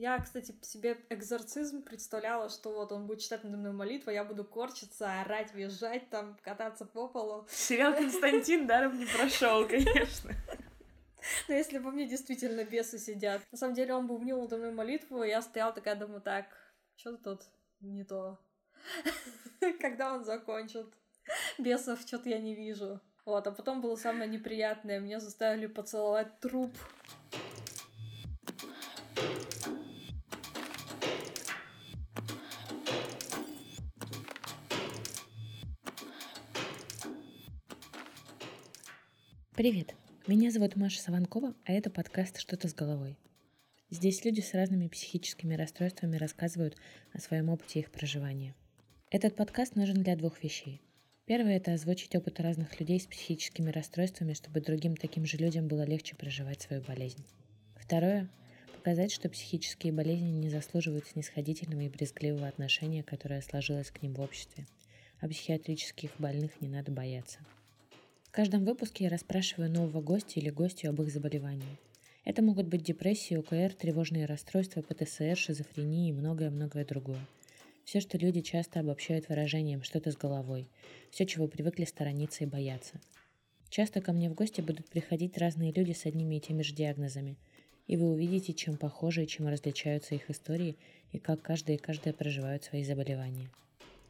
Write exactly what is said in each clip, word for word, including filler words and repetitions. Я, кстати, себе экзорцизм представляла, что вот он будет читать надо мной молитву, я буду корчиться, орать, визжать, там, кататься по полу. Сериал «Константин» даром не прошел, конечно. Но если бы мне действительно бесы сидят. На самом деле он бубнил надо мной молитву, я стояла такая, думаю, так, что-то тут не то. Когда он закончит? Бесов что-то я не вижу. Вот, а потом было самое неприятное, меня заставили поцеловать труп. Привет, меня зовут Маша Саванкова, а это подкаст «Что-то с головой». Здесь люди с разными психическими расстройствами рассказывают о своем опыте их проживания. Этот подкаст нужен для двух вещей. Первое – это озвучить опыт разных людей с психическими расстройствами, чтобы другим таким же людям было легче проживать свою болезнь. Второе – показать, что психические болезни не заслуживают снисходительного и брезгливого отношения, которое сложилось к ним в обществе, а психиатрических больных не надо бояться. В каждом выпуске я расспрашиваю нового гостя или гостью об их заболевании. Это могут быть депрессии, о ка эр, тревожные расстройства, пэ тэ эс эр, шизофрения и многое-многое другое. Все, что люди часто обобщают выражением «что-то с головой», все, чего привыкли сторониться и бояться. Часто ко мне в гости будут приходить разные люди с одними и теми же диагнозами, и вы увидите, чем похожи и чем различаются их истории, и как каждый и каждая проживают свои заболевания.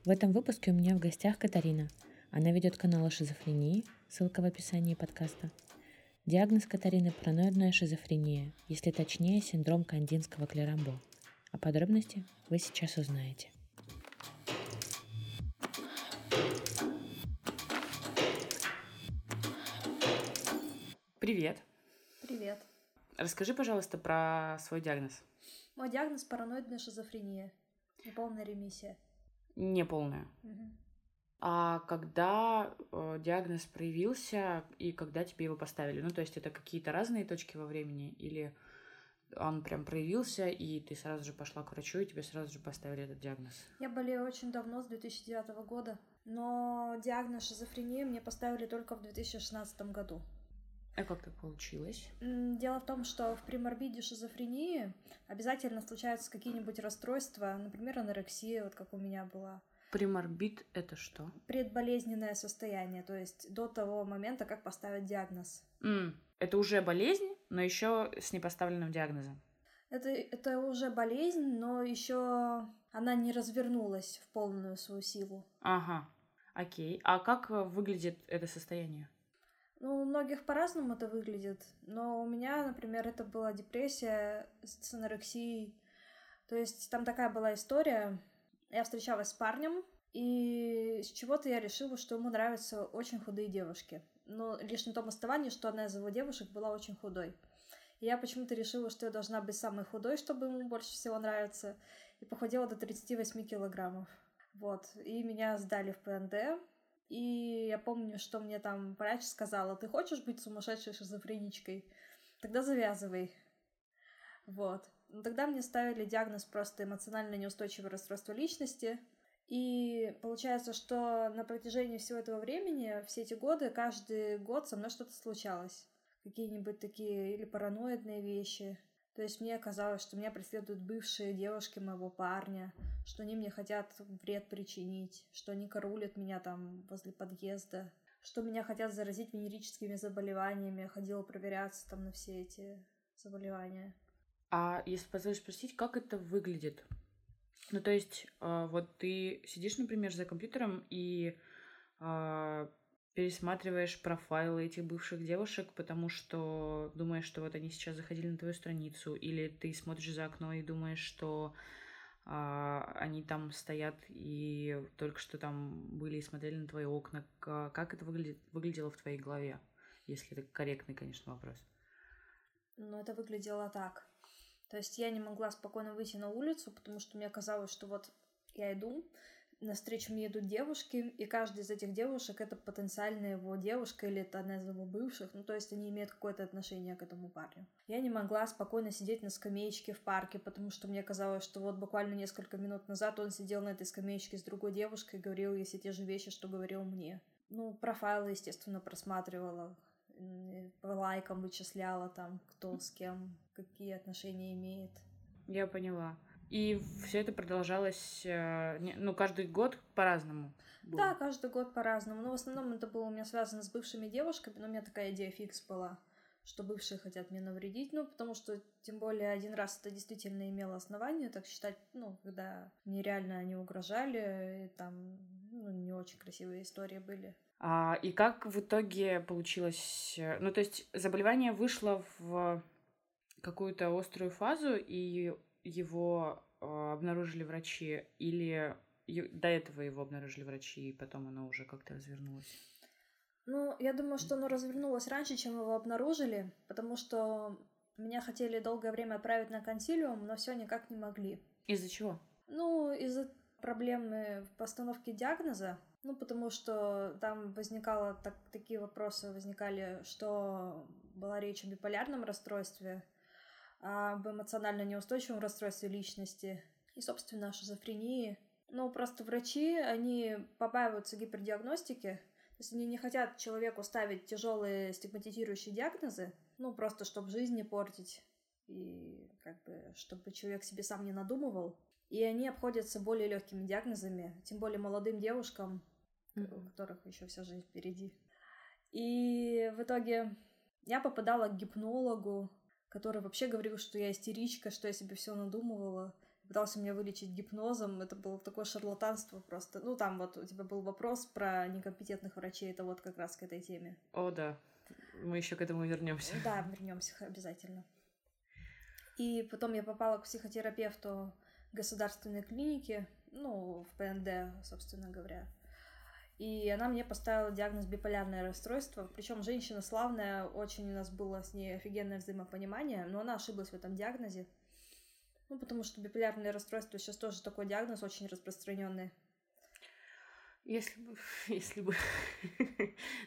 В этом выпуске у меня в гостях Катарина. Она ведет канал о шизофрении, ссылка в описании подкаста. Диагноз Катарины – параноидная шизофрения, если точнее, синдром Кандинского-Клерамбо. О подробности вы сейчас узнаете. Привет. Привет. Расскажи, пожалуйста, про свой диагноз. Мой диагноз – параноидная шизофрения. Неполная ремиссия. Неполная. Угу. А когда э, диагноз проявился и когда тебе его поставили? Ну, то есть это какие-то разные точки во времени или он прям проявился, и ты сразу же пошла к врачу, и тебе сразу же поставили этот диагноз? Я болею очень давно, с две тысячи девятого года, но диагноз шизофрения мне поставили только в две тысячи шестнадцатом году. А как так получилось? Дело в том, что в приморбиде шизофрении обязательно случаются какие-нибудь расстройства, например, анорексия, вот как у меня была. Приморбид — это что? Предболезненное состояние, то есть до того момента, как поставят диагноз. Mm. Это уже болезнь, но еще с непоставленным диагнозом. Это, это уже болезнь, но еще она не развернулась в полную свою силу. Ага, окей. А как выглядит это состояние? Ну, у многих по-разному это выглядит, но у меня, например, это была депрессия с анорексией. То есть там такая была история... Я встречалась с парнем, и с чего-то я решила, что ему нравятся очень худые девушки. Но лишь на том основании, что одна из его девушек была очень худой. И я почему-то решила, что я должна быть самой худой, чтобы ему больше всего нравиться. И похудела до тридцати восьми килограммов. Вот. И меня сдали в пэ эн дэ. И я помню, что мне там врач сказала: ты хочешь быть сумасшедшей шизофреничкой? Тогда завязывай. Вот. Но тогда мне ставили диагноз просто эмоционально неустойчивое расстройство личности. И получается, что на протяжении всего этого времени, все эти годы, каждый год со мной что-то случалось. Какие-нибудь такие или параноидные вещи. То есть мне казалось, что меня преследуют бывшие девушки моего парня, что они мне хотят вред причинить, что они караулят меня там возле подъезда, что меня хотят заразить венерическими заболеваниями. Я ходила проверяться там на все эти заболевания. А если позволишь спросить, как это выглядит? Ну, то есть, э, вот ты сидишь, например, за компьютером и э, пересматриваешь профайлы этих бывших девушек, потому что думаешь, что вот они сейчас заходили на твою страницу, или ты смотришь за окно и думаешь, что э, они там стоят и только что там были и смотрели на твои окна. Как это выглядит, выглядело в твоей голове? Если это корректный, конечно, вопрос. Ну, это выглядело так. То есть я не могла спокойно выйти на улицу, потому что мне казалось, что вот я иду, навстречу мне идут девушки, и каждая из этих девушек — это потенциальная его девушка или это одна из его бывших, ну то есть они имеют какое-то отношение к этому парню. Я не могла спокойно сидеть на скамеечке в парке, потому что мне казалось, что вот буквально несколько минут назад он сидел на этой скамеечке с другой девушкой и говорил ей все те же вещи, что говорил мне. Ну, профайлы, естественно, просматривала, по лайкам вычисляла там, кто с кем, какие отношения имеет. Я поняла. И все это продолжалось, ну, каждый год по-разному? Было. Да, каждый год по-разному. Но в основном это было у меня связано с бывшими девушками, но у меня такая идея фикс была, что бывшие хотят мне навредить, ну, потому что, тем более, один раз это действительно имело основание, так считать, ну, когда мне реально они угрожали, и там, ну, не очень красивые истории были. А, и как в итоге получилось... Ну, то есть заболевание вышло в какую-то острую фазу, и его э, обнаружили врачи, или до этого его обнаружили врачи, и потом оно уже как-то развернулось? Ну, я думаю, что оно развернулось раньше, чем его обнаружили, потому что меня хотели долгое время отправить на консилиум, но все никак не могли. Из-за чего? Ну, из-за проблемы в постановке диагноза, ну, потому что там возникало, так, такие вопросы возникали, что была речь о биполярном расстройстве, об эмоционально неустойчивом расстройстве личности и, собственно, о шизофрении. Ну, просто врачи, они побаиваются гипердиагностики. То есть они не хотят человеку ставить тяжелые стигматизирующие диагнозы, ну, просто чтобы жизнь не портить, и как бы чтобы человек себе сам не надумывал. И они обходятся более легкими диагнозами, тем более молодым девушкам, mm-hmm. у которых еще вся жизнь впереди. И в итоге я попадала к гипнологу, который вообще говорил, что я истеричка, что я себе все надумывала. Пытался меня вылечить гипнозом, это было такое шарлатанство просто. Ну, там вот у тебя был вопрос про некомпетентных врачей, это вот как раз к этой теме. О, да, мы еще к этому вернемся. Да, вернемся обязательно. И потом я попала к психотерапевту государственной клиники, ну, в ПНД, собственно говоря. И она мне поставила диагноз биполярное расстройство. Причем женщина славная, очень у нас было с ней офигенное взаимопонимание, но она ошиблась в этом диагнозе. Ну, потому что биполярное расстройство сейчас тоже такой диагноз очень распространенный. Если бы... Если бы...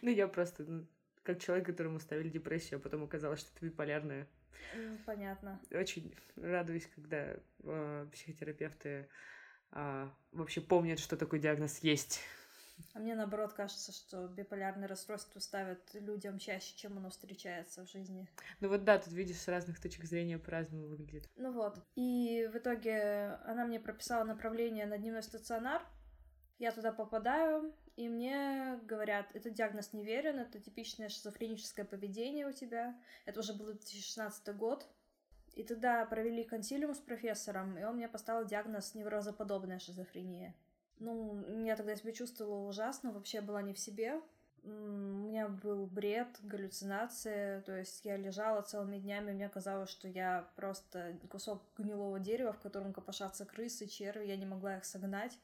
Ну, я просто... Ну, как человек, которому ставили депрессию, а потом оказалось, что это биполярное. Ну, понятно. Очень радуюсь, когда э, психотерапевты э, вообще помнят, что такой диагноз есть. А мне, наоборот, кажется, что биполярное расстройство ставят людям чаще, чем оно встречается в жизни. Ну вот да, тут видишь, с разных точек зрения по-разному выглядит. Ну вот. И в итоге она мне прописала направление на дневной стационар. Я туда попадаю, и мне говорят, этот диагноз неверен, это типичное шизофреническое поведение у тебя. Это уже был две тысячи шестнадцатый год. И тогда провели консилиум с профессором, и он мне поставил диагноз неврозоподобная шизофрения. Ну, я тогда себя чувствовала ужасно, вообще была не в себе. У меня был бред, галлюцинации, то есть я лежала целыми днями, мне казалось, что я просто кусок гнилого дерева, в котором копошатся крысы, черви, я не могла их согнать.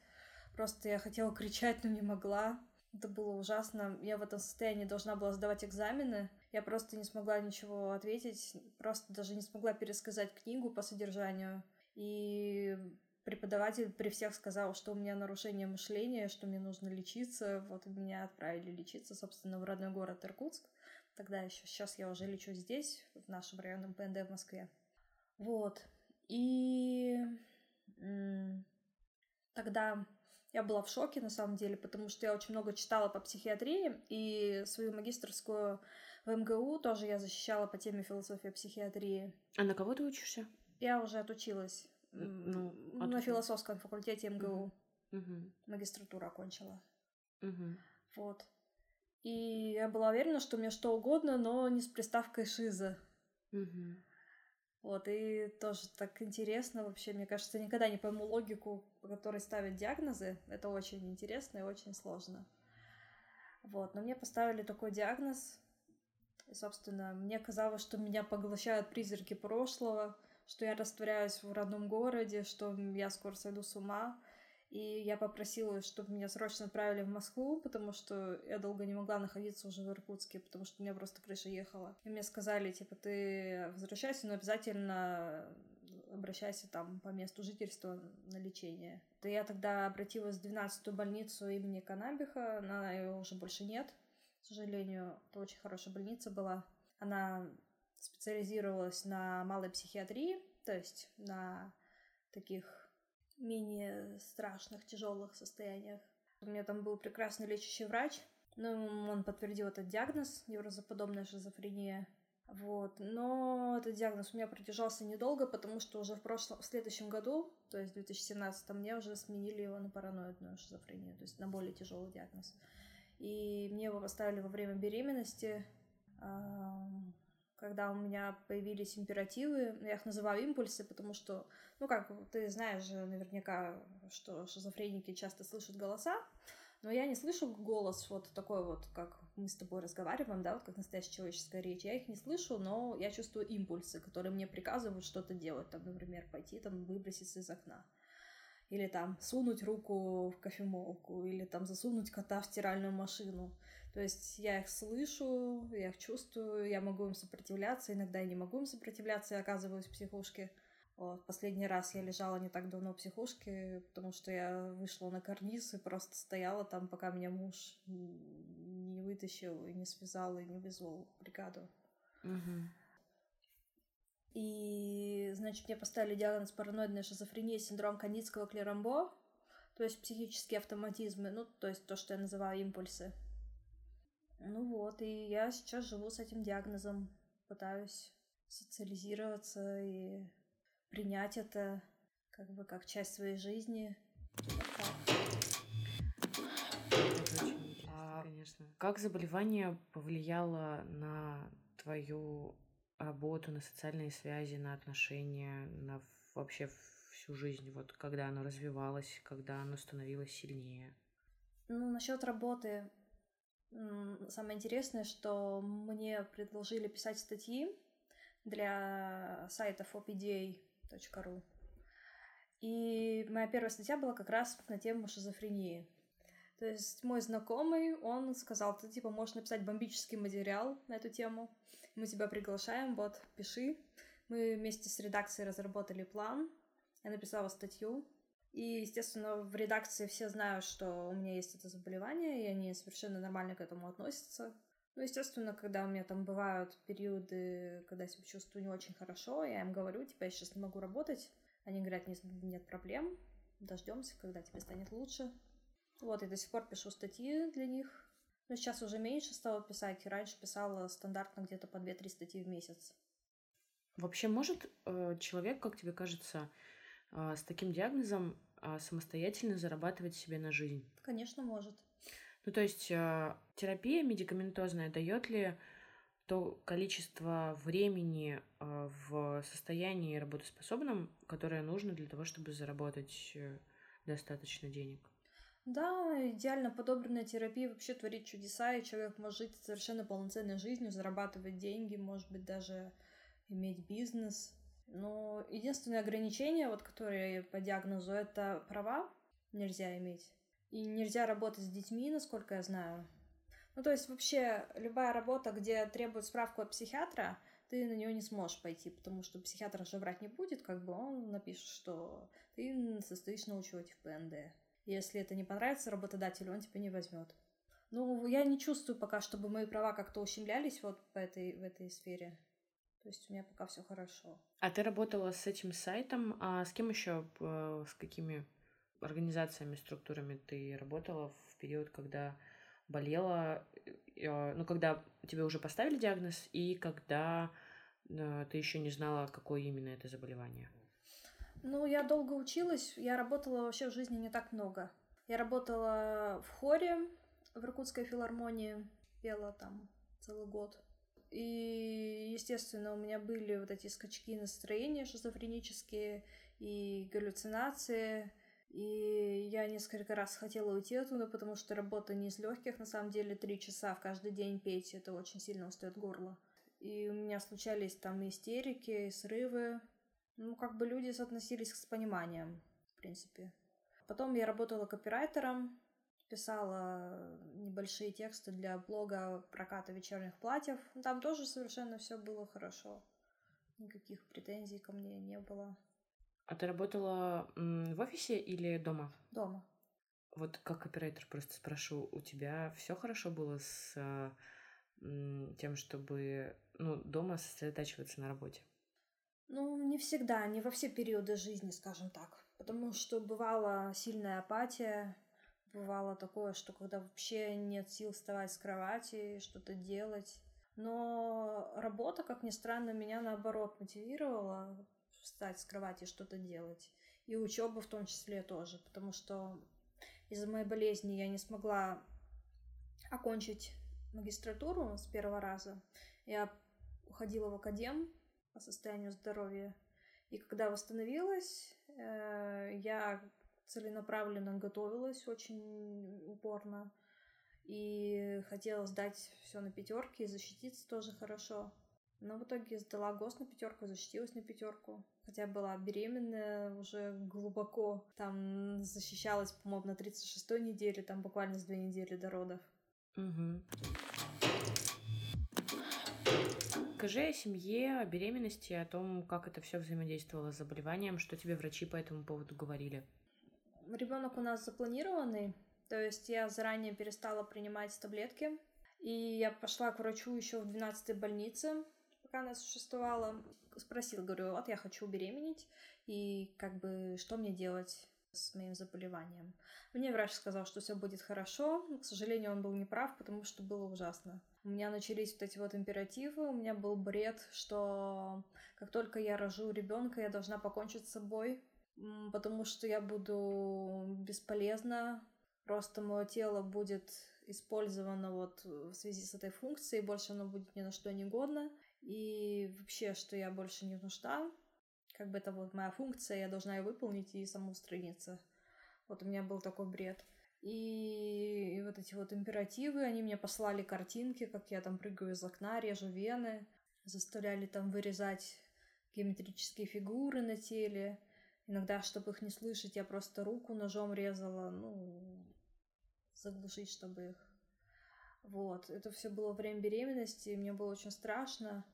Просто я хотела кричать, но не могла. Это было ужасно. Я в этом состоянии должна была сдавать экзамены. Я просто не смогла ничего ответить, просто даже не смогла пересказать книгу по содержанию. И... Преподаватель при всех сказал, что у меня нарушение мышления, что мне нужно лечиться. Вот меня отправили лечиться, собственно, в родной город Иркутск. Тогда еще сейчас я уже лечусь здесь, в нашем районном ПНД в Москве. Вот. И тогда я была в шоке, на самом деле, потому что я очень много читала по психиатрии, и свою магистерскую в МГУ тоже я защищала по теме философия психиатрии. А на кого ты учишься? Я уже отучилась. Ну, на философском факультете МГУ. Uh-huh. Магистратуру окончила. Uh-huh. Вот. И я была уверена, что мне что угодно, но не с приставкой шиза. Uh-huh. Вот. И тоже так интересно вообще. Мне кажется, никогда не пойму логику, по которой ставят диагнозы. Это очень интересно и очень сложно. Вот. Но мне поставили такой диагноз. И, собственно, мне казалось, что меня поглощают призраки прошлого, что я растворяюсь в родном городе, что я скоро сойду с ума. И я попросила, чтобы меня срочно отправили в Москву, потому что я долго не могла находиться уже в Иркутске, потому что у меня просто крыша ехала. И мне сказали, типа, ты возвращайся, но обязательно обращайся там по месту жительства на лечение. То я тогда обратилась в двенадцатую больницу имени Канабиха, она ее уже больше нет, к сожалению. Это очень хорошая больница была. Она... специализировалась на малой психиатрии, то есть на таких менее страшных, тяжелых состояниях. У меня там был прекрасный лечащий врач, но он подтвердил этот диагноз, неврозоподобная шизофрения. Вот. Но этот диагноз у меня продержался недолго, потому что уже в, прошлом, в следующем году, то есть в две тысячи семнадцатом, мне уже сменили его на параноидную шизофрению, то есть на более тяжелый диагноз. И мне его поставили во время беременности, когда у меня появились императивы. Я их называю импульсы, потому что, ну как, ты знаешь же наверняка, что шизофреники часто слышат голоса, но я не слышу голос вот такой вот, как мы с тобой разговариваем, да, вот как настоящая человеческая речь. Я их не слышу, но я чувствую импульсы, которые мне приказывают что-то делать, там, например, пойти, там, выброситься из окна. Или там сунуть руку в кофемолку, или там засунуть кота в стиральную машину. То есть я их слышу, я их чувствую, я могу им сопротивляться, иногда я не могу им сопротивляться, я оказываюсь в психушке. Вот. Последний раз я лежала не так давно в психушке, потому что я вышла на карниз и просто стояла там, пока меня муж не вытащил, и не связал, и не вызвал бригаду. Угу. И, значит, мне поставили диагноз параноидная шизофрения, синдром Кандинского-Клерамбо, то есть психические автоматизмы, ну, то есть то, что я называю импульсы. Ну вот, и я сейчас живу с этим диагнозом, пытаюсь социализироваться и принять это как бы как часть своей жизни. Это очень интересно, конечно. Как заболевание повлияло на твою работу, на социальные связи, на отношения, на вообще всю жизнь, вот когда оно развивалось, когда оно становилось сильнее? Ну, насчет работы. Самое интересное, что мне предложили писать статьи для сайта фопид точка ру. И моя первая статья была как раз на тему шизофрении. То есть мой знакомый, он сказал, ты, типа, можешь написать бомбический материал на эту тему, мы тебя приглашаем, вот, пиши. Мы вместе с редакцией разработали план, я написала статью, и, естественно, в редакции все знают, что у меня есть это заболевание, и они совершенно нормально к этому относятся. Ну, естественно, когда у меня там бывают периоды, когда я себя чувствую не очень хорошо, я им говорю, типа, я сейчас не могу работать, они говорят, нет, нет проблем, дождемся, когда тебе станет лучше. Вот, я до сих пор пишу статьи для них. Но сейчас уже меньше стала писать. Раньше писала стандартно где-то по две-три статьи в месяц. Вообще может человек, как тебе кажется, с таким диагнозом самостоятельно зарабатывать себе на жизнь? Конечно, может. Ну, то есть терапия медикаментозная дает ли то количество времени в состоянии работоспособном, которое нужно для того, чтобы заработать достаточно денег? Да, идеально подобранная терапия вообще творит чудеса, и человек может жить совершенно полноценной жизнью, зарабатывать деньги, может быть, даже иметь бизнес. Но единственное ограничение, вот, которое по диагнозу, это права нельзя иметь. И нельзя работать с детьми, насколько я знаю. Ну, то есть вообще любая работа, где требует справку от психиатра, ты на нее не сможешь пойти, потому что психиатр же врать не будет, как бы он напишет, что ты состоишь на учете в ПНД. Если это не понравится работодателю, он тебя не возьмет. Ну, я не чувствую пока, чтобы мои права как-то ущемлялись вот по этой, в этой сфере. То есть у меня пока все хорошо. А ты работала с этим сайтом, а с кем еще, с какими организациями, структурами ты работала в период, когда болела, ну, когда тебе уже поставили диагноз и когда ты еще не знала, какое именно это заболевание? Ну, я долго училась, я работала вообще в жизни не так много. Я работала в хоре в Иркутской филармонии, пела там целый год. И, естественно, у меня были вот эти скачки настроения шизофренические и галлюцинации. И я несколько раз хотела уйти оттуда, потому что работа не из легких. На самом деле, три часа в каждый день петь, это очень сильно устает горло. И у меня случались там истерики, срывы. Ну, как бы люди относились с пониманием, в принципе. Потом я работала копирайтером, писала небольшие тексты для блога проката вечерних платьев. Там тоже совершенно все было хорошо. Никаких претензий ко мне не было. А ты работала в офисе или дома? Дома. Вот как копирайтер просто спрошу, у тебя все хорошо было с тем, чтобы, ну, дома сосредотачиваться на работе? Ну, не всегда, не во все периоды жизни, скажем так. Потому что бывала сильная апатия, бывало такое, что когда вообще нет сил вставать с кровати, что-то делать. Но работа, как ни странно, меня наоборот мотивировала встать с кровати и что-то делать. И учеба в том числе тоже, потому что из-за моей болезни я не смогла окончить магистратуру с первого раза. Я уходила в академ по состоянию здоровья. И когда восстановилась, я целенаправленно готовилась очень упорно. И хотела сдать все на пятерки и защититься тоже хорошо. Но в итоге сдала ГОС на пятерку, защитилась на пятерку. Хотя была беременная уже глубоко. Там защищалась, по-моему, на тридцать шестой неделе, там буквально с две недели до родов. Угу. Скажи о семье, о беременности, о том, как это все взаимодействовало с заболеванием, что тебе врачи по этому поводу говорили. Ребенок у нас запланированный. То есть я заранее перестала принимать таблетки, и я пошла к врачу еще в двенадцатой больнице, пока она существовала. Спросила, говорю, вот я хочу беременеть, и как бы что мне делать с моим заболеванием. Мне врач сказал, что все будет хорошо, но, к сожалению, он был неправ, потому что было ужасно. У меня начались вот эти вот императивы, у меня был бред, что как только я рожу ребенка, я должна покончить с собой, потому что я буду бесполезна. Просто мое тело будет использовано вот в связи с этой функцией, больше оно будет ни на что не годно. И вообще, что я больше не нужна, как бы это вот моя функция, я должна ее выполнить и самоустраниться. Вот у меня был такой бред. И, и вот эти вот императивы, они мне послали картинки, как я там прыгаю из окна, режу вены, заставляли там вырезать геометрические фигуры на теле. Иногда, чтобы их не слышать, я просто руку ножом резала, ну, заглушить, чтобы их... Вот, это все было время беременности, и мне было очень страшно,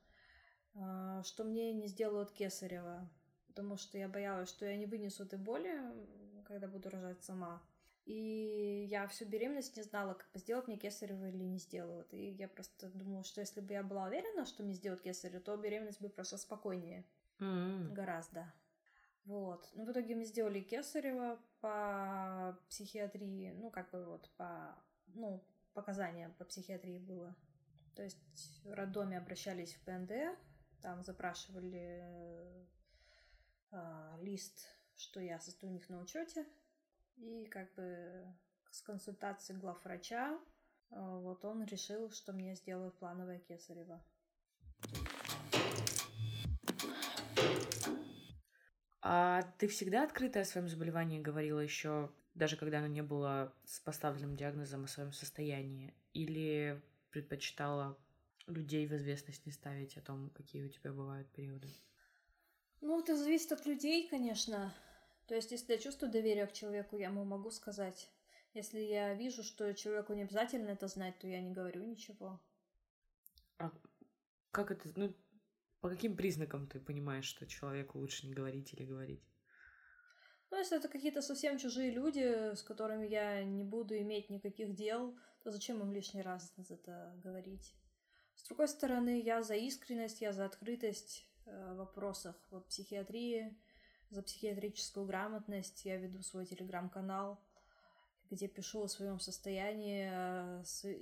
что мне не сделают кесарево, потому что я боялась, что я не вынесу этой боли, когда буду рожать сама. И я всю беременность не знала, как бы сделать мне кесарево или не сделают. И я просто думала, что если бы я была уверена, что мне сделают кесарево, то беременность бы просто спокойнее mm-hmm. гораздо. Вот. Ну, в итоге мы сделали кесарево по психиатрии, ну, как бы вот по, ну, показания по психиатрии было. То есть в роддоме обращались в Пэ Эн Дэ, там запрашивали э, лист, что я состою у них на учете, и как бы с консультацией главврача э, вот он решил, что мне сделают плановое кесарево. А ты всегда открыто о своем заболевании говорила еще, даже когда оно не было с поставленным диагнозом, о своем состоянии? Или предпочитала людей в известность не ставить о том, какие у тебя бывают периоды? Ну, это зависит от людей, конечно. То есть, если я чувствую доверие к человеку, я ему могу сказать. Если я вижу, что человеку не обязательно это знать, то я не говорю ничего. А как это... Ну... По каким признакам ты понимаешь, что человеку лучше не говорить или говорить? Ну, если это какие-то совсем чужие люди, с которыми я не буду иметь никаких дел, то зачем им лишний раз это говорить? С другой стороны, я за искренность, я за открытость в вопросах вот, психиатрии, за психиатрическую грамотность. Я веду свой телеграм-канал, где пишу о своем состоянии,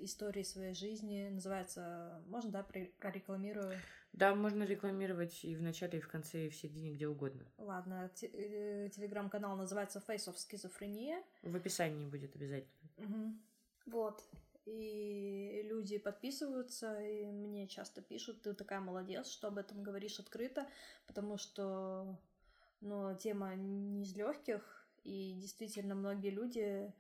истории своей жизни. Называется... Можно, да, прорекламирую? Да, можно рекламировать и в начале, и в конце, и в середине, где угодно. Ладно, телеграм-канал называется Face of Schizophrenia. В описании будет обязательно. Угу. Вот. И люди подписываются, и мне часто пишут, ты такая молодец, что об этом говоришь открыто, потому что, ну, тема не из легких, и действительно многие люди,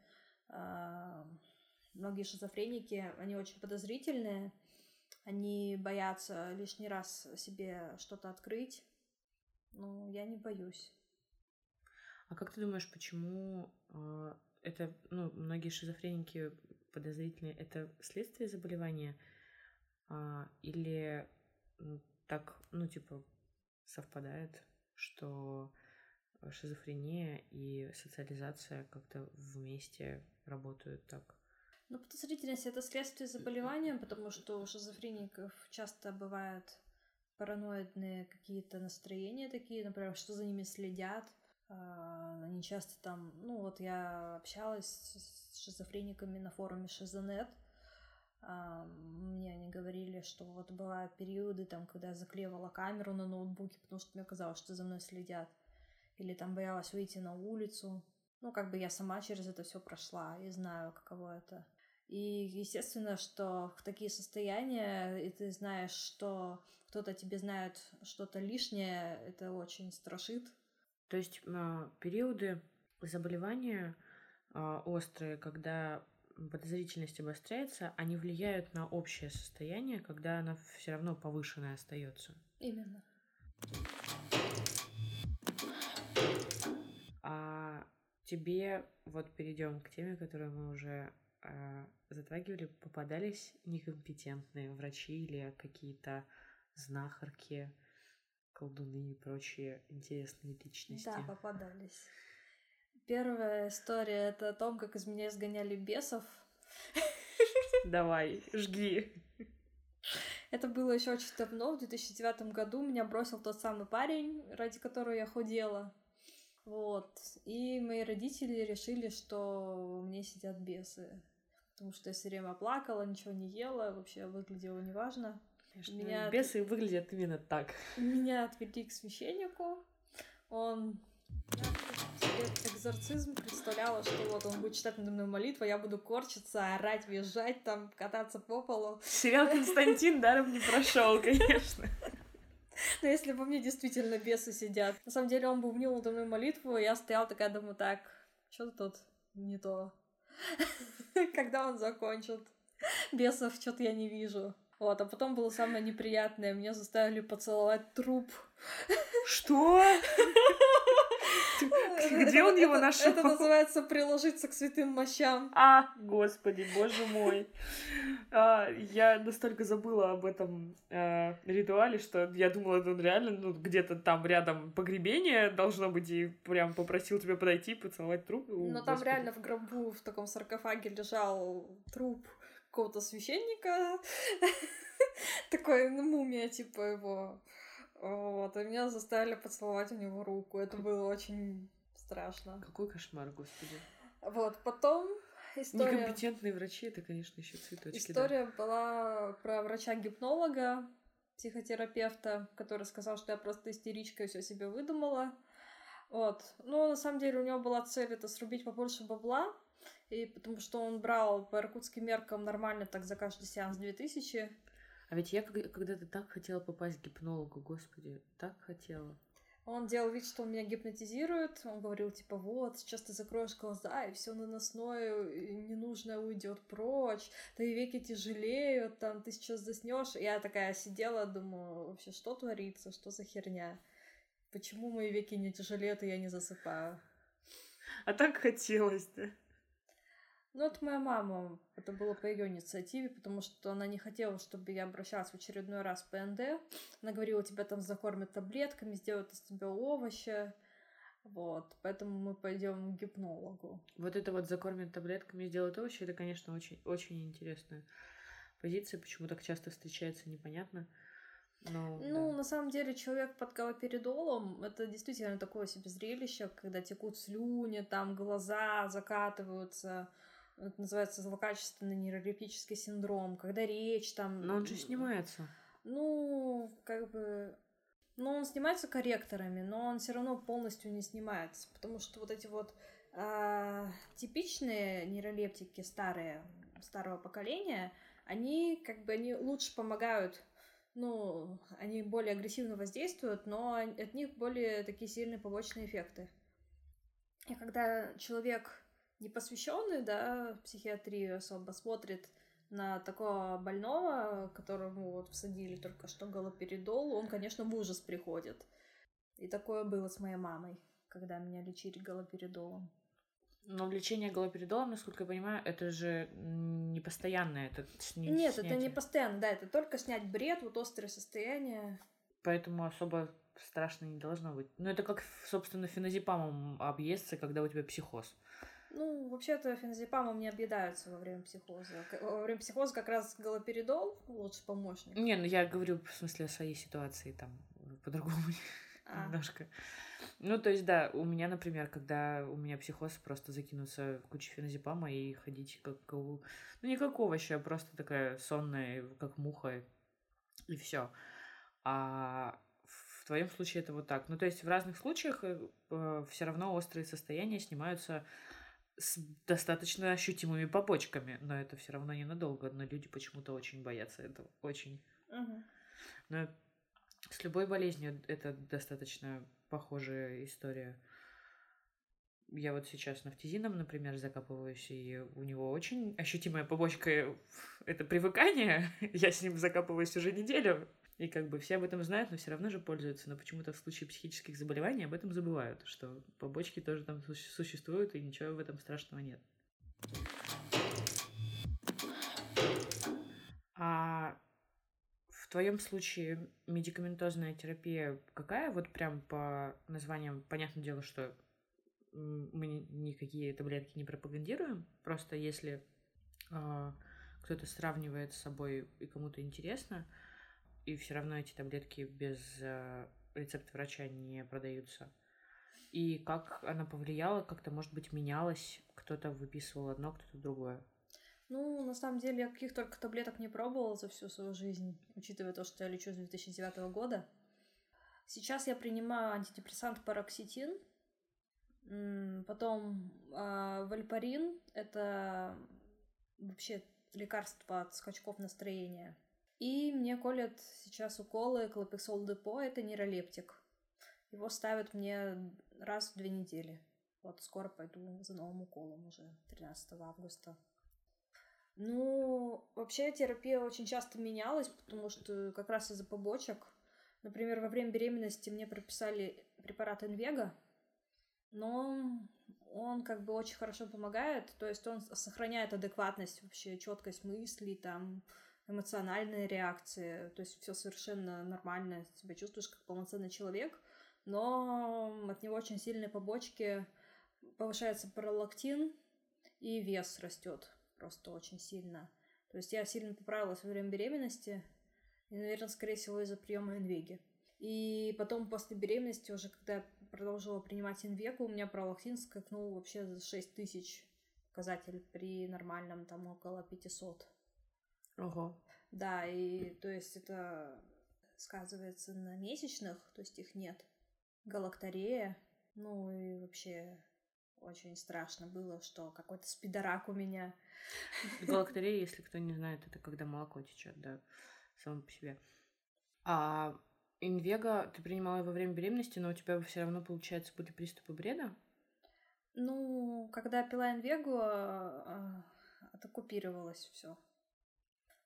многие шизофреники, они очень подозрительные. Они боятся лишний раз себе что-то открыть. Ну, я не боюсь. А как ты думаешь, почему это, ну, многие шизофреники подозрительные, это следствие заболевания? Или так, ну, типа, совпадает, что шизофрения и социализация как-то вместе работают так? Ну, подозрительность — это следствие заболевания, потому что у шизофреников часто бывают параноидные какие-то настроения такие, например, что за ними следят. Они часто там... Ну, вот я общалась с шизофрениками на форуме Шизонет, Мне они говорили, что вот бывают периоды, там, когда я заклеивала камеру на ноутбуке, потому что мне казалось, что за мной следят. Или там боялась выйти на улицу. Ну, как бы я сама через это все прошла и знаю, каково это. И, естественно, что в такие состояния, и ты знаешь, что кто-то тебе знает что-то лишнее, это очень страшит. То есть периоды заболевания острые, когда подозрительность обостряется, они влияют на общее состояние, когда она все равно повышенная остается. Именно. А тебе, вот перейдем к теме, которую мы уже э, затрагивали, попадались некомпетентные врачи или какие-то знахарки, колдуны и прочие интересные личности? Да, попадались. Первая история — это о том, как из меня изгоняли бесов. Давай, жги. Это было еще очень давно, в две тысячи девятом году меня бросил тот самый парень, ради которого я худела. Вот. И мои родители решили, что у меня сидят бесы. Потому что я все время плакала, ничего не ела, вообще выглядела неважно. Меня бесы от... выглядят именно так. Меня отвели к священнику. Он... экзорцизм представляла, что вот он будет читать надо мной молитву, я буду корчиться, орать, визжать, там, кататься по полу. Сериал «Константин» даром не прошел, конечно. Но если бы мне действительно бесы сидят. На самом деле он бубнил надо мной молитву, я стояла такая, думаю, так, что-то тут не то. Когда он закончит? Бесов что-то я не вижу. Вот, а потом было самое неприятное, меня заставили поцеловать труп. Что? Где он его нашел? Это называется приложиться к святым мощам. А, господи, боже мой. А, я настолько забыла об этом э, ритуале, что я думала, это он реально, ну, где-то там рядом погребение должно быть, и прям попросил тебя подойти, поцеловать труп. О, но там, господи, реально в гробу, в таком саркофаге лежал труп какого-то священника. Такой, ну, мумия, типа, его... Вот, и меня заставили поцеловать у него руку. Это было очень страшно. Какой кошмар, господи. Вот, потом история... Некомпетентные врачи, это, конечно, еще цветочки. История, да, была про врача-гипнолога, психотерапевта, который сказал, что я просто истеричка и все себе выдумала. Вот. Но на самом деле у него была цель — это срубить побольше бабла, и потому что он брал по иркутским меркам нормально так за каждый сеанс две тысячи. А ведь я когда-то так хотела попасть к гипнологу, господи, так хотела. Он делал вид, что он меня гипнотизирует, он говорил, типа, вот, сейчас ты закроешь глаза, и все наносное и ненужное уйдет прочь, твои веки тяжелеют, там, ты сейчас заснешь. Я такая сидела, думаю, вообще, что творится, что за херня? Почему мои веки не тяжелеют, и я не засыпаю? А так хотелось, да? Ну, это моя мама, это было по ее инициативе, потому что она не хотела, чтобы я обращалась в очередной раз в ПНД. Она говорила, тебя там закормят таблетками, сделают из тебя овощи. Вот, поэтому мы пойдем к гипнологу. Вот это вот закормят таблетками, сделают овощи, это, конечно, очень, очень интересная позиция, почему так часто встречается, непонятно. Но, ну, да, на самом деле, человек под галоперидолом — это действительно такое себе зрелище, когда текут слюни, там глаза закатываются... Это называется злокачественный нейролептический синдром, когда речь там... Но он же снимается. Ну, как бы... Ну, он снимается корректорами, но он все равно полностью не снимается, потому что вот эти вот э, типичные нейролептики старые, старого поколения, они как бы они лучше помогают, ну, они более агрессивно воздействуют, но от них более такие сильные побочные эффекты. И когда человек... непосвященный, да, в психиатрию особо смотрит на такого больного, которому вот всадили только что галоперидол, он, конечно, в ужас приходит. И такое было с моей мамой, когда меня лечили галоперидолом. Но лечение галоперидолом, насколько я понимаю, это же не постоянное. Это сни- Нет, снятие. Это не постоянно, да, это только снять бред, вот острое состояние. Поэтому особо страшно не должно быть. Ну, это как, собственно, феназепамом объесться, когда у тебя психоз. Ну, вообще-то феназепамом не объедаются во время психоза. Во время психоза как раз галоперидол лучше помощник. Не, ну я говорю в смысле о своей ситуации, там, по-другому а. немножко. Ну, то есть, да, у меня, например, когда у меня психоз, просто закинуться в кучу феназепама и ходить как... Ну, не как овощи, а просто такая сонная, как муха, и все. А в твоем случае это вот так. Ну, то есть, в разных случаях э, все равно острые состояния снимаются с достаточно ощутимыми побочками, но это все равно ненадолго, но люди почему-то очень боятся этого, очень. Угу. Но с любой болезнью это достаточно похожая история. Я вот сейчас нафтизином, например, закапываюсь, и у него очень ощутимая побочка — это привыкание. Я с ним закапываюсь уже неделю, и как бы все об этом знают, но все равно же пользуются. Но почему-то в случае психических заболеваний об этом забывают, что побочки тоже там существуют, и ничего в этом страшного нет. А... В твоем случае медикаментозная терапия какая? Вот прям по названиям, понятное дело, что мы никакие таблетки не пропагандируем, просто если э, кто-то сравнивает с собой и кому-то интересно, и все равно эти таблетки без э, рецепта врача не продаются. И как она повлияла, как-то, может быть, менялась, кто-то выписывал одно, кто-то другое. Ну, на самом деле, я каких только таблеток не пробовала за всю свою жизнь, учитывая то, что я лечу с две тысячи девятого года. Сейчас я принимаю антидепрессант пароксетин, потом э, вальпарин, это вообще лекарство от скачков настроения. И мне колят сейчас уколы Клопексол Депо, это нейролептик. Его ставят мне раз в две недели. Вот скоро пойду за новым уколом уже, тринадцатого августа. Ну, вообще терапия очень часто менялась, потому что как раз из-за побочек. Например, во время беременности мне прописали препарат Инвега, но он как бы очень хорошо помогает, то есть он сохраняет адекватность, вообще четкость мыслей, там, эмоциональные реакции, то есть все совершенно нормально, себя чувствуешь как полноценный человек, но от него очень сильные побочки, повышается пролактин и вес растет. Просто очень сильно. То есть я сильно поправилась во время беременности. И, наверное, скорее всего, из-за приема инвеги. И потом после беременности, уже когда я продолжила принимать инвегу, у меня пролактин скакнул вообще за шесть тысяч показатель. При нормальном там около пятисот. Ого. Да, и то есть это сказывается на месячных, то есть их нет. Галоперидол. Ну и вообще... Очень страшно было, что какой-то спидорак у меня. Галоперидол, если кто не знает, это когда молоко течет, да, само по себе. А инвега ты принимала во время беременности, но у тебя все равно, получается, были приступы бреда? Ну, когда я пила инвегу, откупировалось все.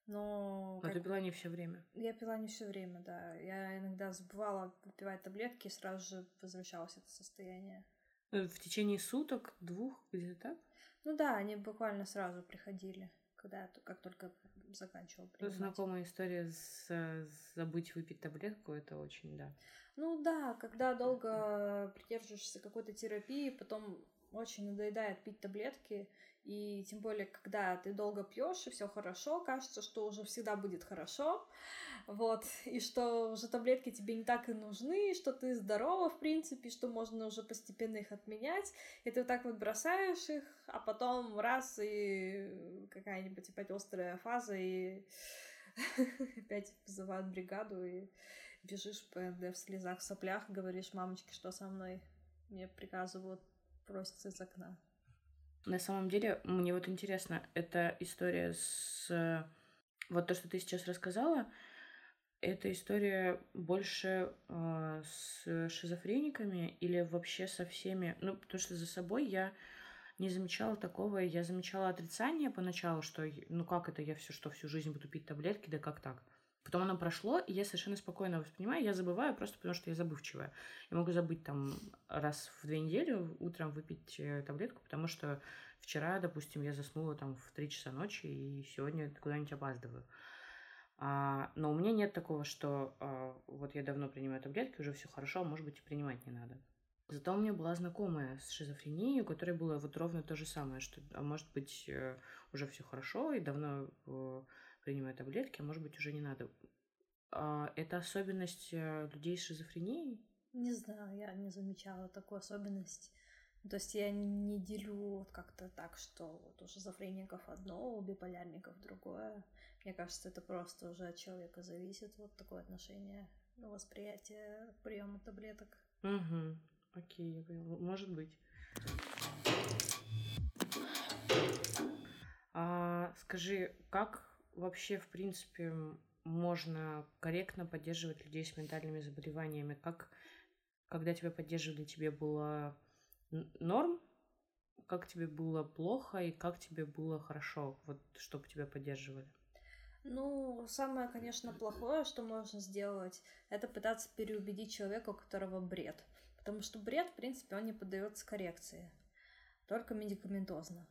Но, но ты пила не все время? Я пила не все время, да. Я иногда забывала выпивать таблетки и сразу же возвращалось это состояние. В течение суток, двух, где-то так? Ну да, они буквально сразу приходили, когда как только заканчивала принимать. Ну, знакомая история с забыть выпить таблетку, это очень, да. Ну да, когда долго придерживаешься какой-то терапии, потом очень надоедает пить таблетки, и тем более, когда ты долго пьешь и все хорошо, кажется, что уже всегда будет хорошо, вот, и что уже таблетки тебе не так и нужны, что ты здорова, в принципе, что можно уже постепенно их отменять, и ты вот так вот бросаешь их, а потом раз, и какая-нибудь опять острая фаза, и опять вызывают бригаду, и бежишь в ПНД в слезах, в соплях, говоришь мамочке, что со мной, мне приказывают, просится из окна. На самом деле, мне вот интересно, эта история с... Вот то, что ты сейчас рассказала, эта история больше э, с шизофрениками или вообще со всеми... Ну, потому что за собой я не замечала такого. Я замечала отрицание поначалу, что ну как это я все, что всю жизнь буду пить таблетки, да как так? Потом оно прошло, и я совершенно спокойно воспринимаю. Я забываю просто потому, что я забывчивая. Я могу забыть там раз в две недели утром выпить таблетку, потому что вчера, допустим, я заснула там в три часа ночи, и сегодня куда-нибудь опаздываю. А, но у меня нет такого, что а, вот я давно принимаю таблетки, уже все хорошо, а может быть и принимать не надо. Зато у меня была знакомая с шизофренией, у которой было вот ровно то же самое, что а может быть уже все хорошо и давно... принимаю таблетки, а может быть, уже не надо. Это особенность людей с шизофренией? Не знаю, я не замечала такую особенность. То есть я не делю вот как-то так, что вот у шизофреников одно, у биполярников другое. Мне кажется, это просто уже от человека зависит, вот такое отношение, ну, восприятие приема таблеток. Угу, окей, я поняла. Может быть. А, скажи, как вообще, в принципе, можно корректно поддерживать людей с ментальными заболеваниями? Как, когда тебя поддерживали, тебе было... норм, как тебе было плохо и как тебе было хорошо, вот чтобы тебя поддерживали? Ну, самое, конечно, плохое, что можно сделать, это пытаться переубедить человека, у которого бред. Потому что бред, в принципе, он не поддается коррекции, только медикаментозно.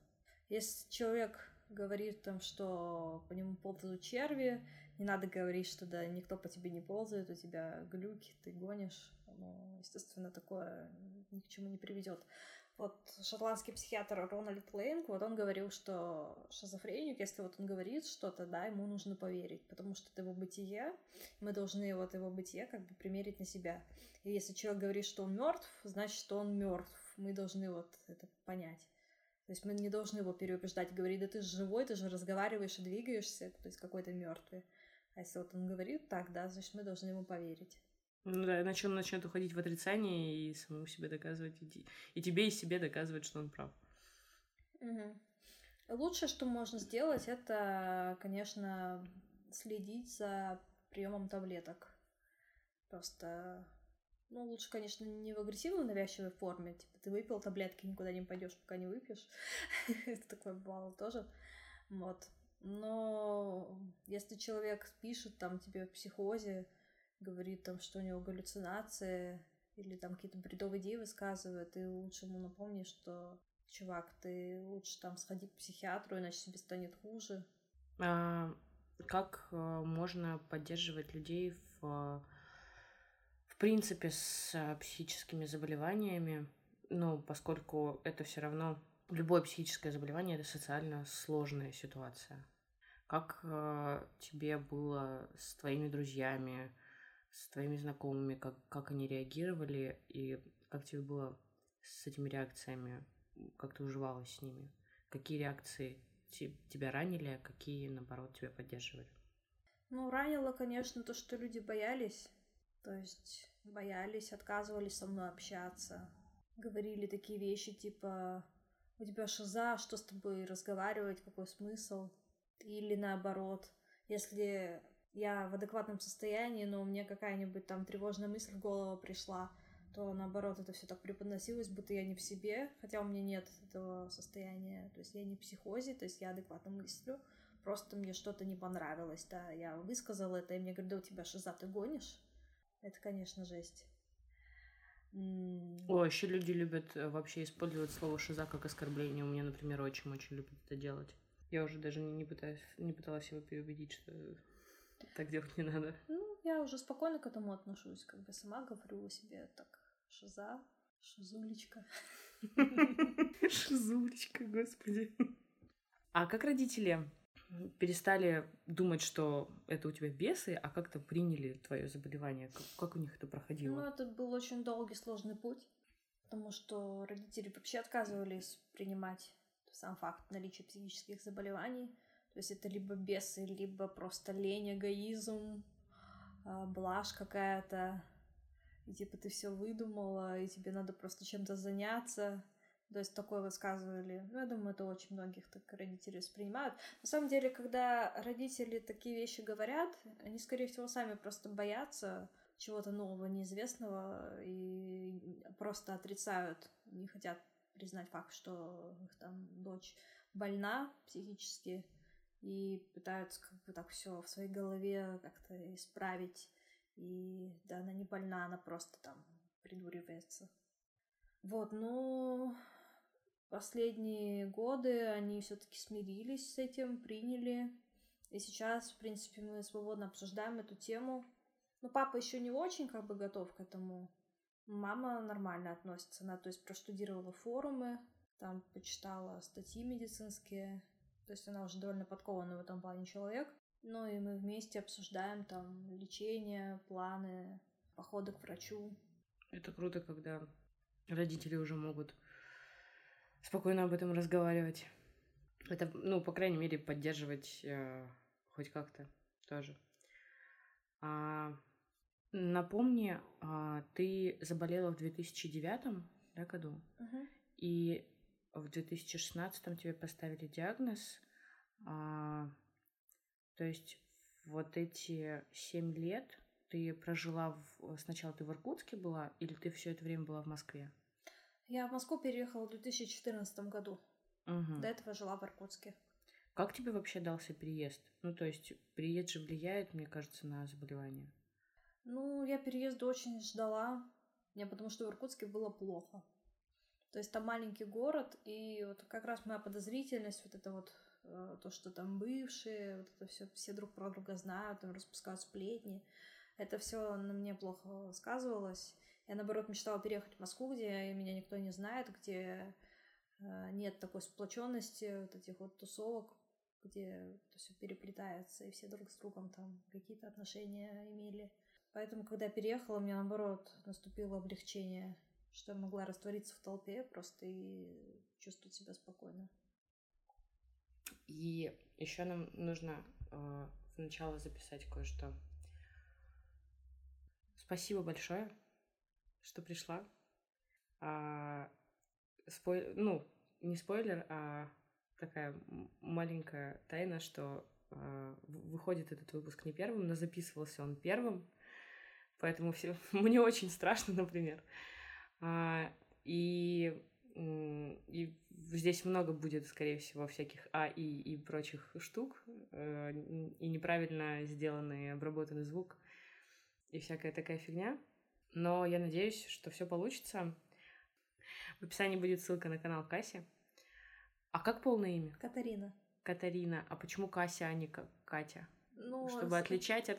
Если человек говорит, там, что по нему ползают черви, не надо говорить, что да, никто по тебе не ползает, у тебя глюки, ты гонишь. Ну, естественно, такое ни к чему не приведет. Вот шотландский психиатр Рональд Лейнг, вот он говорил, что шизофреник, если вот он говорит что-то, да, ему нужно поверить, потому что это его бытие, мы должны вот его бытие как бы примерить на себя. И если человек говорит, что он мертв, значит, что он мертв. Мы должны вот это понять. То есть мы не должны его переубеждать, говорить, да ты же живой, ты же разговариваешь и двигаешься, то есть какой-то мертвый. А если вот он говорит так, да, значит, мы должны ему поверить. Ну да, иначе он начнет уходить в отрицание и самому себе доказывать, и, и тебе, и себе доказывать, что он прав. Угу. Лучшее, что можно сделать, это, конечно, следить за приемом таблеток. Просто, ну, лучше, конечно, не в агрессивной навязчивой форме. Типа, ты выпил таблетки, никуда не пойдешь, пока не выпьешь. Это такое бывало тоже. Вот. Но если человек пишет там тебе в психозе, говорит там, что у него галлюцинации или там какие-то бредовые идеи высказывает, и лучше ему напомни, что, чувак, ты лучше там сходи к психиатру, иначе тебе станет хуже. А как можно поддерживать людей в, в принципе с психическими заболеваниями? Ну, поскольку это все равно... Любое психическое заболевание — это социально сложная ситуация. Как э, тебе было с твоими друзьями, с твоими знакомыми, как, как они реагировали, и как тебе было с этими реакциями, как ты уживалась с ними? Какие реакции ти- тебя ранили, а какие, наоборот, тебя поддерживали? Ну, ранило, конечно, то, что люди боялись. То есть боялись, отказывались со мной общаться. Говорили такие вещи, типа... У тебя шиза, что с тобой разговаривать, какой смысл? Или наоборот, если я в адекватном состоянии, но мне какая-нибудь там тревожная мысль в голову пришла, то наоборот, это все так преподносилось, будто я не в себе, хотя у меня нет этого состояния, то есть я не в психозе, то есть я адекватно мыслю, просто мне что-то не понравилось, да, я высказала это, и мне говорят, да у тебя шиза, ты гонишь? Это, конечно, жесть. О, еще люди любят вообще использовать слово «шиза» как оскорбление. У меня, например, отчим очень любит это делать. Я уже даже не пытаюсь, не пыталась его переубедить, что так делать не надо. Ну, я уже спокойно к этому отношусь. Как бы сама говорю себе так «шиза», «шизулечка». «Шизулечка», господи. А как родители перестали думать, что это у тебя бесы, а как-то приняли твое заболевание? Как, как у них это проходило? Ну, это был очень долгий, сложный путь, потому что родители вообще отказывались принимать сам факт наличия психических заболеваний. То есть это либо бесы, либо просто лень, эгоизм, блажь какая-то. И типа ты все выдумала, и тебе надо просто чем-то заняться. То есть такое высказывали. Ну, я думаю, это очень многих так родители воспринимают. На самом деле, когда родители такие вещи говорят, они, скорее всего, сами просто боятся чего-то нового, неизвестного, и просто отрицают, не хотят признать факт, что их там дочь больна психически, и пытаются как бы так все в своей голове как-то исправить. И да, она не больна, она просто там придуривается. Вот, ну... Последние годы они все-таки смирились с этим, приняли. И сейчас, в принципе, мы свободно обсуждаем эту тему. Но папа еще не очень как бы готов к этому. Мама нормально относится. Она, то есть, проштудировала форумы, там почитала статьи медицинские. То есть она уже довольно подкованный в этом плане человек. Ну и мы вместе обсуждаем там лечение, планы, походы к врачу. Это круто, когда родители уже могут спокойно об этом разговаривать. Это, ну, по крайней мере, поддерживать э, хоть как-то тоже. А, напомни, а, ты заболела в две тысячи девятом, да, году, угу. И в две тысячи шестнадцатом тебе поставили диагноз. А, то есть вот эти семь лет ты прожила... В... Сначала ты в Иркутске была или ты все это время была в Москве? Я в Москву переехала в две тысячи четырнадцатом году. Угу. До этого жила в Иркутске. Как тебе вообще дался переезд? Ну, то есть, переезд же влияет, мне кажется, на заболевание. Ну, я переезда очень ждала, я, потому что в Иркутске было плохо. То есть, там маленький город, и вот как раз моя подозрительность, вот это вот, то, что там бывшие, вот это все, все друг про друга знают, там распускают сплетни, это все на мне плохо сказывалось. Я, наоборот, мечтала переехать в Москву, где меня никто не знает, где... нет такой сплоченности вот этих вот тусовок, где все переплетается, и все друг с другом там какие-то отношения имели. Поэтому, когда я переехала, у меня, наоборот, наступило облегчение, что я могла раствориться в толпе просто и чувствовать себя спокойно. И еще нам нужно э, сначала записать кое-что. Спасибо большое, что пришла. А- Спой... Ну, не спойлер, а такая маленькая тайна, что а, выходит этот выпуск не первым, но записывался он первым, поэтому все... мне очень страшно, например. А, и, и здесь много будет, скорее всего, всяких а, и, и прочих штук, а, и неправильно сделанный, обработанный звук, и всякая такая фигня. Но я надеюсь, что все получится. В описании будет ссылка на канал Каси. А как полное имя? Катарина. Катарина. А почему Кася, а не Катя? Ну, чтобы с... отличать от...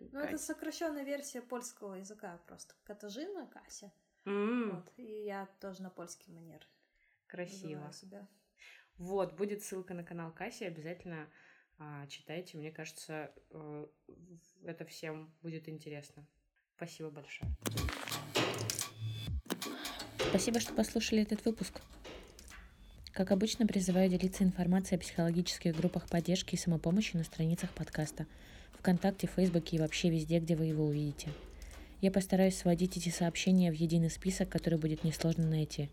Ну, Кать. Это сокращенная версия польского языка просто. Катажина, Кася. Mm-hmm. Вот. И я тоже на польский манер. Красиво. Себя. Вот, будет ссылка на канал Каси. Обязательно а, читайте. Мне кажется, это всем будет интересно. Спасибо большое. Спасибо, что послушали этот выпуск. Как обычно, призываю делиться информацией о психологических группах поддержки и самопомощи на страницах подкаста, ВКонтакте, Фейсбуке и вообще везде, где вы его увидите. Я постараюсь сводить эти сообщения в единый список, который будет несложно найти.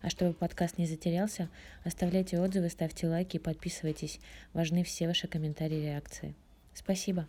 А чтобы подкаст не затерялся, оставляйте отзывы, ставьте лайки и подписывайтесь. Важны все ваши комментарии и реакции. Спасибо.